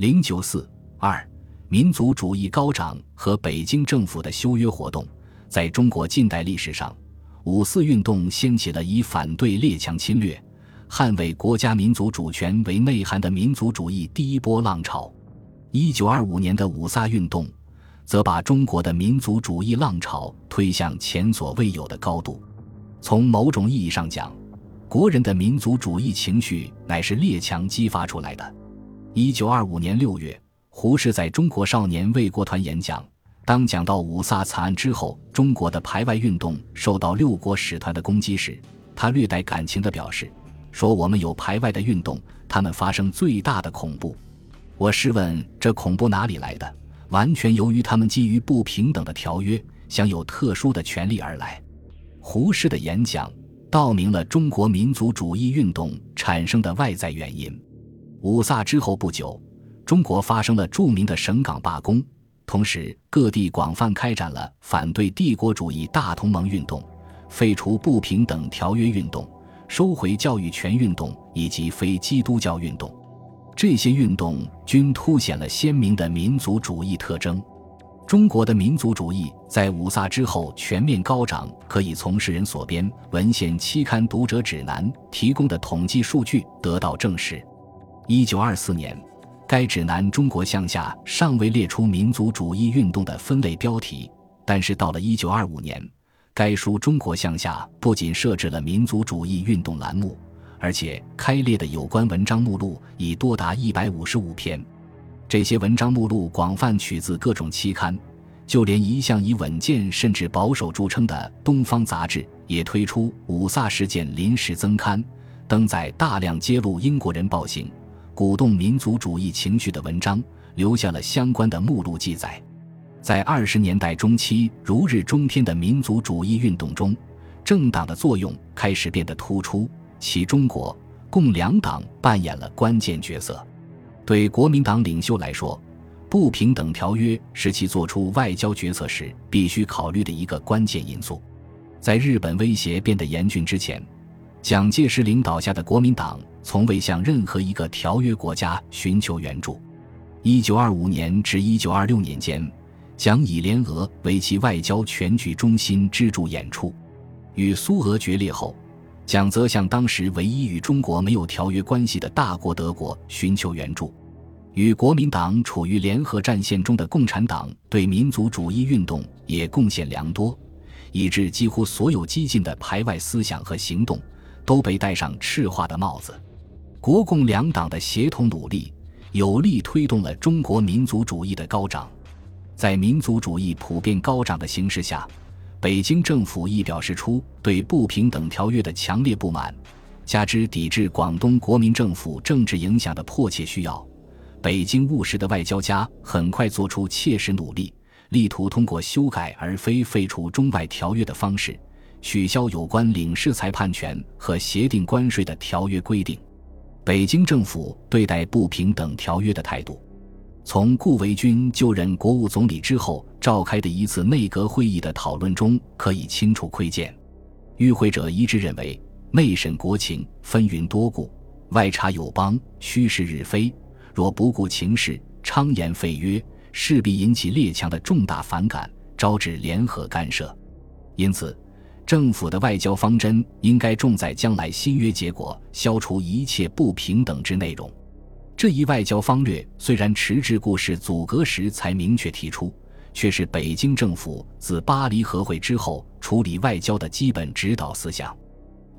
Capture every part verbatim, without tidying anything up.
零九四二，民族主义高涨和北京政府的修约活动。在中国近代历史上，五四运动掀起了以反对列强侵略、捍卫国家民族主权为内涵的民族主义第一波浪潮。一九二五年的五卅运动，则把中国的民族主义浪潮推向前所未有的高度。从某种意义上讲，国人的民族主义情绪乃是列强激发出来的。一九二五年六月，胡适在中国少年卫国团演讲，当讲到五卅惨案之后中国的排外运动受到六国使团的攻击时，他略带感情地表示说，我们有排外的运动，他们发生最大的恐怖。我试问，这恐怖哪里来的？完全由于他们基于不平等的条约享有特殊的权利而来。胡适的演讲道明了中国民族主义运动产生的外在原因。五卅之后不久，中国发生了著名的省港罢工，同时各地广泛开展了反对帝国主义大同盟运动、废除不平等条约运动、收回教育权运动以及非基督教运动。这些运动均凸显了鲜明的民族主义特征。中国的民族主义在五卅之后全面高涨，可以从世人所编文献期刊读者指南提供的统计数据得到证实。一九二四年，该指南中国向下尚未列出民族主义运动的分类标题，但是到了一九二五年，该书中国向下不仅设置了民族主义运动栏目，而且开列的有关文章目录已多达一百五十五篇。这些文章目录广泛取自各种期刊，就连一向以稳健甚至保守著称的《东方》杂志也推出五卅事件临时增刊，登载大量揭露英国人暴行、鼓动民族主义情绪的文章，留下了相关的目录记载。在二十年代中期如日中天的民族主义运动中，政党的作用开始变得突出，其中国共两党扮演了关键角色。对国民党领袖来说，不平等条约是其做出外交决策时必须考虑的一个关键因素。在日本威胁变得严峻之前，蒋介石领导下的国民党从未向任何一个条约国家寻求援助。一九二五年至一九二六年间，蒋以联俄为其外交全局中心支柱演出。与苏俄决裂后，蒋则向当时唯一与中国没有条约关系的大国德国寻求援助。与国民党处于联合战线中的共产党对民族主义运动也贡献良多，以致几乎所有激进的排外思想和行动都被戴上赤化的帽子。国共两党的协同努力，有力推动了中国民族主义的高涨。在民族主义普遍高涨的形势下，北京政府亦表示出对不平等条约的强烈不满，加之抵制广东国民政府政治影响的迫切需要，北京务实的外交家很快做出切实努力，力图通过修改而非废除中外条约的方式，取消有关领事裁判权和协定关税的条约规定。北京政府对待不平等条约的态度，从顾维钧就任国务总理之后召开的一次内阁会议的讨论中可以清楚窥见。与会者一致认为，内审国情纷纭多故，外察友邦虚实日非，若不顾情势昌言废约，势必引起列强的重大反感，招致联合干涉。因此政府的外交方针应该重在将来新约结果消除一切不平等之内容。这一外交方略虽然迟滞故事阻隔时才明确提出，却是北京政府自巴黎和会之后处理外交的基本指导思想。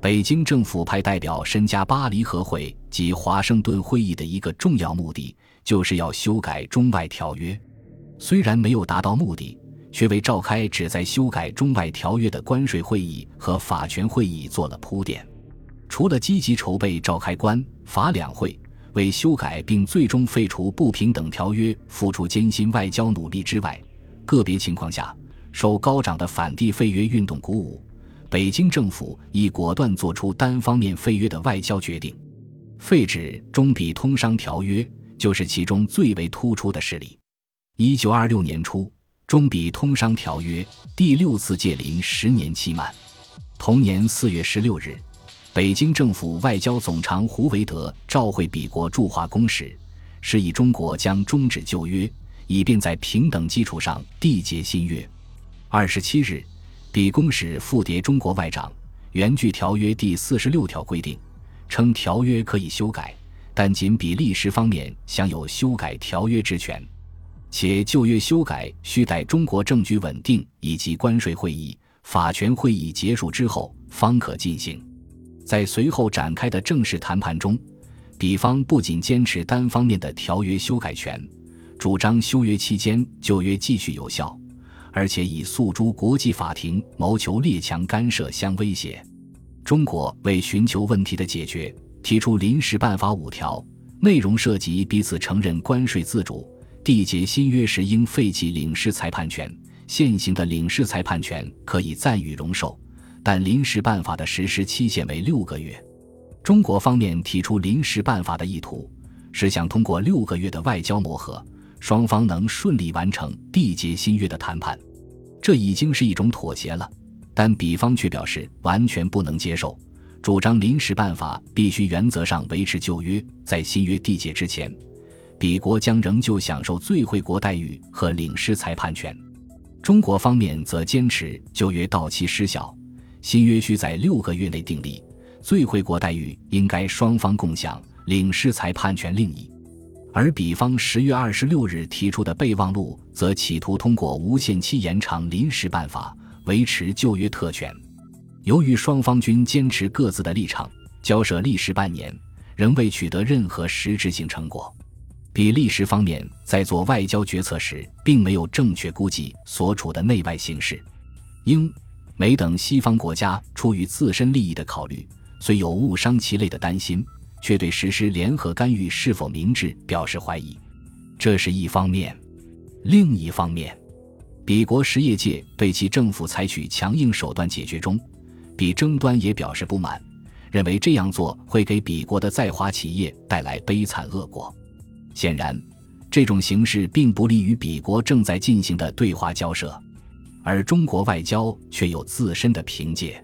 北京政府派代表参加巴黎和会及华盛顿会议的一个重要目的，就是要修改中外条约。虽然没有达到目的，却为召开旨在修改中外条约的关税会议和法权会议做了铺垫。除了积极筹备召开关、法两会，为修改并最终废除不平等条约付出艰辛外交努力之外，个别情况下，受高涨的反帝废约运动鼓舞，北京政府亦果断做出单方面废约的外交决定。废止中比通商条约就是其中最为突出的事例。一九二六年初，中比通商条约第六次届临十年期满，同年四月十六日，北京政府外交总长胡维德召回比国驻华公使，是以中国将终止旧约，以便在平等基础上缔结新约。二十七日，比公使复牒中国外长，原据条约第四十六条规定，称条约可以修改，但仅比利时方面享有修改条约之权，且旧约修改需待中国政局稳定以及关税会议、法权会议结束之后方可进行。在随后展开的正式谈判中，比方不仅坚持单方面的条约修改权，主张修约期间旧约继续有效，而且以诉诸国际法庭谋求列强干涉相威胁。中国为寻求问题的解决，提出临时办法五条，内容涉及彼此承认关税自主，缔结新约时应废弃领事裁判权，现行的领事裁判权可以暂予容受，但临时办法的实施期限为六个月。中国方面提出临时办法的意图是想通过六个月的外交磨合，双方能顺利完成缔结新约的谈判，这已经是一种妥协了。但比方却表示完全不能接受，主张临时办法必须原则上维持旧约，在新约缔结之前，比国将仍旧享受最惠国待遇和领事裁判权。中国方面则坚持旧约到期失效，新约需在六个月内订立，最惠国待遇应该双方共享，领事裁判权另议。而比方十月二十六日提出的备忘录则企图通过无限期延长临时办法维持旧约特权。由于双方均坚持各自的立场，交涉历时半年，仍未取得任何实质性成果。比利时方面在做外交决策时并没有正确估计所处的内外形势，英、美等西方国家出于自身利益的考虑，虽有误伤其类的担心，却对实施联合干预是否明智表示怀疑。这是一方面。另一方面，比国实业界对其政府采取强硬手段解决中比争端也表示不满，认为这样做会给比国的在华企业带来悲惨恶果。显然，这种形势并不利于比国正在进行的对华交涉，而中国外交却有自身的凭借。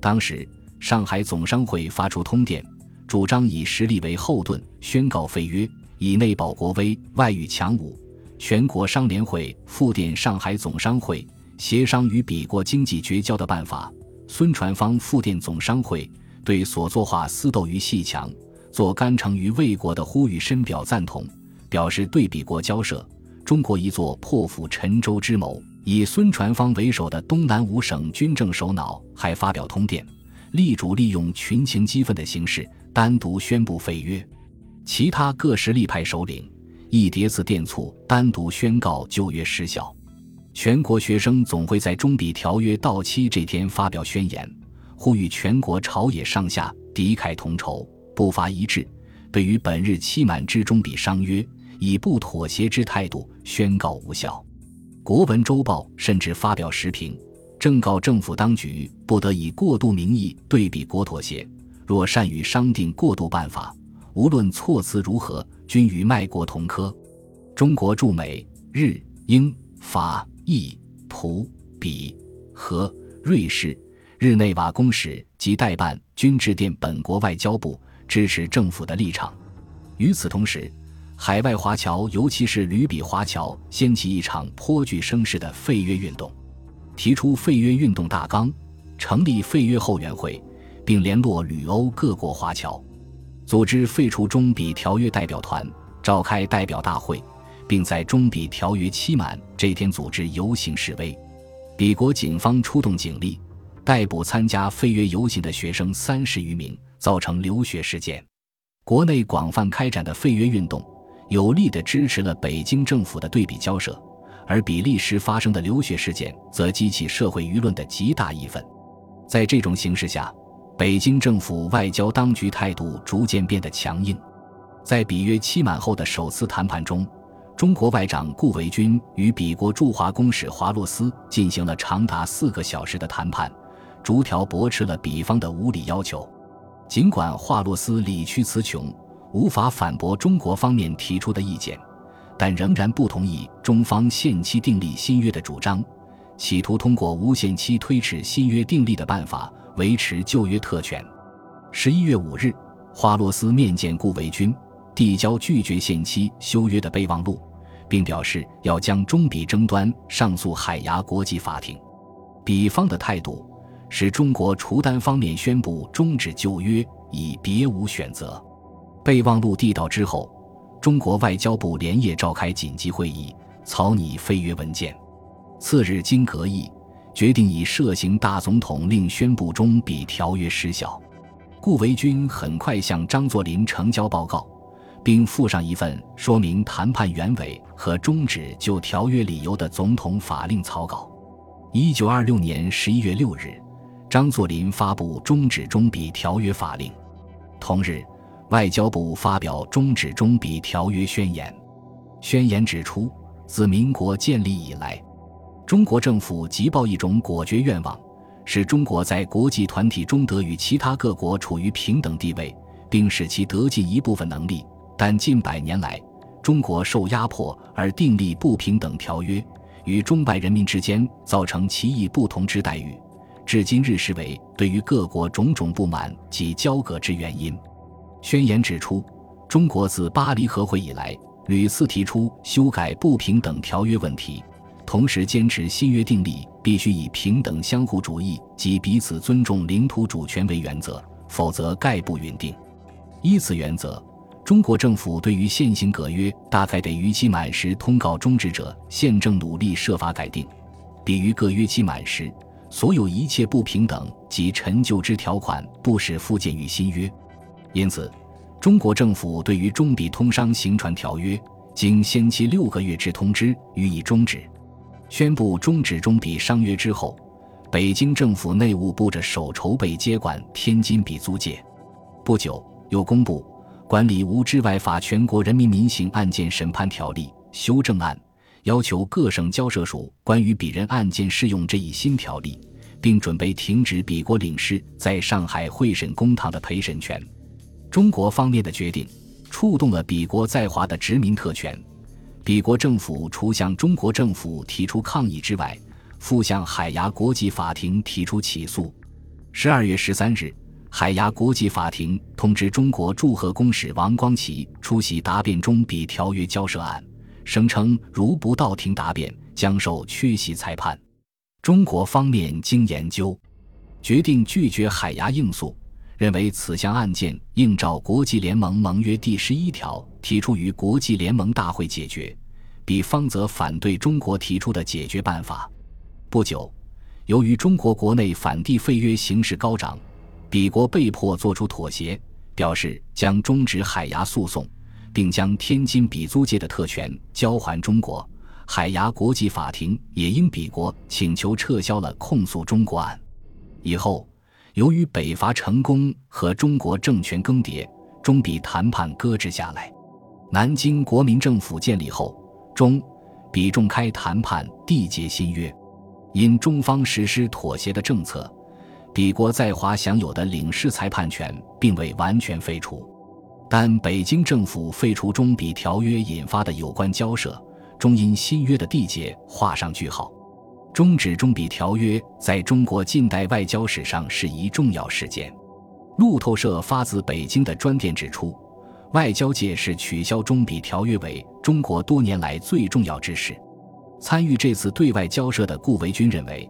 当时上海总商会发出通电，主张以实力为后盾，宣告废约，以内保国威，外御强武。全国商联会复电上海总商会，协商与比国经济绝交的办法。孙传芳复电总商会，对所作化私斗于细强，做干成于魏国的呼吁深表赞同，表示对比国交涉，中国一座破釜沉舟之谋。以孙传芳为首的东南五省军政首脑还发表通电，力主利用群情激愤的形式单独宣布废约。其他各实力派首领亦叠字电促单独宣告旧约失效。全国学生总会在中比条约到期这天发表宣言，呼吁全国朝野上下敌忾同仇，步伐一致，对于本日期满之中比商约以不妥协之态度宣告无效。国文周报甚至发表时评，正告政府当局不得以过度名义对比国妥协，若善于商定过渡办法，无论措辞如何，均与卖国同科。中国驻美、日、英、法、意、葡、比、荷、瑞士、日内瓦公使及代办均致电本国外交部，支持政府的立场。与此同时，海外华侨尤其是旅比华侨掀起一场颇具声势的废约运动，提出废约运动大纲，成立废约后援会，并联络旅欧各国华侨，组织废除中比条约代表团，召开代表大会，并在中比条约期满这天组织游行示威。比国警方出动警力，逮捕参加废约游行的学生三十余名，造成流血事件。国内广泛开展的废约运动，有力地支持了北京政府的对比交涉。而比利时发生的流血事件则激起社会舆论的极大义愤。在这种形势下，北京政府外交当局态度逐渐变得强硬。在比约期满后的首次谈判中，中国外长顾维钧与比国驻华公使华洛斯进行了长达四个小时的谈判，逐条驳斥了比方的无理要求。尽管华洛斯理屈词穷，无法反驳中国方面提出的意见，但仍然不同意中方限期订立新约的主张，企图通过无限期推迟新约订立的办法维持旧约特权。十一月五日，华洛斯面见顾维钧，递交拒绝限期修约的备忘录，并表示要将中比争端上诉海牙国际法庭。比方的态度使中国除单方面宣布终止旧约，已别无选择。备忘录递到之后，中国外交部连夜召开紧急会议，草拟非约文件。次日经阁议，决定以涉行大总统令宣布中比条约失效。顾维钧很快向张作霖呈交报告，并附上一份说明谈判原委和终止旧条约理由的总统法令草稿。一九二六年十一月六日，张作霖发布终止中比条约法令。同日，外交部发表终止中比条约宣言。宣言指出，自民国建立以来，中国政府急抱一种果决愿望，使中国在国际团体中得与其他各国处于平等地位，并使其得尽一部分能力。但近百年来，中国受压迫而订立不平等条约，与中外人民之间造成歧义不同之待遇，至今日视为对于各国种种不满及交割之原因。宣言指出，中国自巴黎和会以来，屡次提出修改不平等条约问题，同时坚持新约定立必须以平等相互主义及彼此尊重领土主权为原则，否则概不允定。依此原则，中国政府对于现行各约大概得于期满时通告终止者，现正努力设法改定，比于各约期满时，所有一切不平等及陈旧之条款不使附件于新约。因此，中国政府对于中比通商行船条约，经先期六个月之通知予以终止。宣布终止中比商约之后，北京政府内务部着手筹备接管天津比租界。不久，又公布管理无治外法全国人民民刑案件审判条例修正案，要求各省交涉署关于比人案件适用这一新条例，并准备停止比国领事在上海会审公堂的陪审权。中国方面的决定触动了比国在华的殖民特权。比国政府除向中国政府提出抗议之外，复向海牙国际法庭提出起诉。十二月十三日，海牙国际法庭通知中国驻荷公使王光奇出席答辩中比条约交涉案，声称如不到庭答辩，将受缺席裁判。中国方面经研究，决定拒绝海牙应诉，认为此项案件应照国际联盟盟约第十一条提出于国际联盟大会解决，比方则反对中国提出的解决办法。不久，由于中国国内反帝废约形势高涨，比国被迫做出妥协，表示将终止海牙诉讼，并将天津比租界的特权交还中国。海牙国际法庭也因比国请求撤销了控诉中国案。以后，由于北伐成功和中国政权更迭，中比谈判搁置下来。南京国民政府建立后，中比仲开谈判缔结新约。因中方实施妥协的政策，比国在华享有的领事裁判权并未完全废除，但北京政府废除中比条约引发的有关交涉，终因新约的缔结画上句号。终止中比条约在中国近代外交史上是一重要事件。路透社发自北京的专电指出，外交界视取消中比条约为中国多年来最重要之事。参与这次对外交涉的顾维钧认为，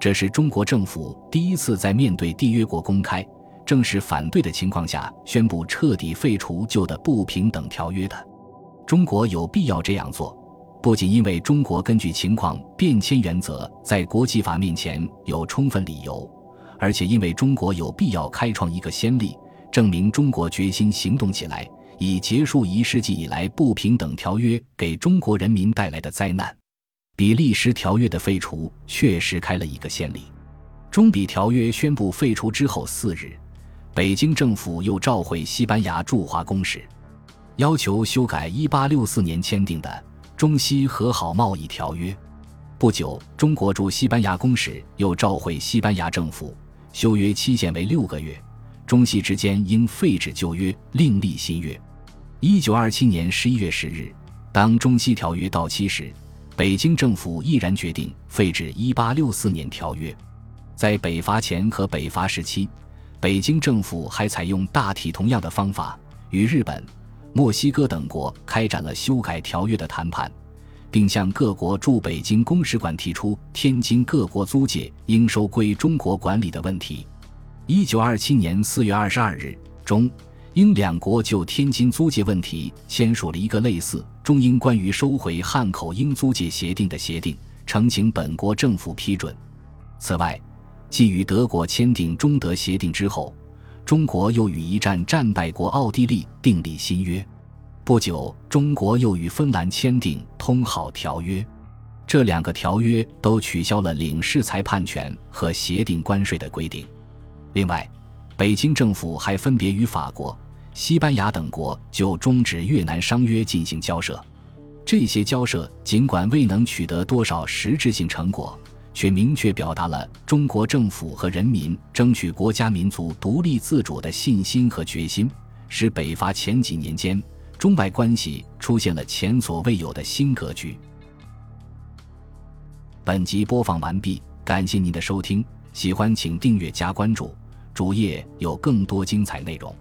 这是中国政府第一次在面对缔约国公开、正式反对的情况下，宣布彻底废除旧的不平等条约的。中国有必要这样做，不仅因为中国根据情况变迁原则在国际法面前有充分理由，而且因为中国有必要开创一个先例，证明中国决心行动起来，以结束一世纪以来不平等条约给中国人民带来的灾难。比利时条约的废除确实开了一个先例。中比条约宣布废除之后四日，北京政府又召回西班牙驻华公使，要求修改一八六四年签订的中西和好贸易条约。不久，中国驻西班牙公使又召回西班牙政府，修约期限为六个月，中西之间应废止旧约，另立新约。一九二七年十一月十日，当中西条约到期时，北京政府毅然决定废止一八六四年条约。在北伐前和北伐时期，北京政府还采用大体同样的方法，与日本、墨西哥等国开展了修改条约的谈判，并向各国驻北京公使馆提出天津各国租界应收归中国管理的问题。一九二七年四月二十二日，中英两国就天津租界问题签署了一个类似中英关于收回汉口英租界协定的协定，呈请本国政府批准。此外，继与德国签订中德协定之后，中国又与一战战败国奥地利订立新约。不久，中国又与芬兰签订通好条约。这两个条约都取消了领事裁判权和协定关税的规定。另外，北京政府还分别与法国、西班牙等国就终止越南商约进行交涉。这些交涉尽管未能取得多少实质性成果，却明确表达了中国政府和人民争取国家民族独立自主的信心和决心，使北伐前几年间中外关系出现了前所未有的新格局。本集播放完毕，感谢您的收听，喜欢请订阅加关注，主页有更多精彩内容。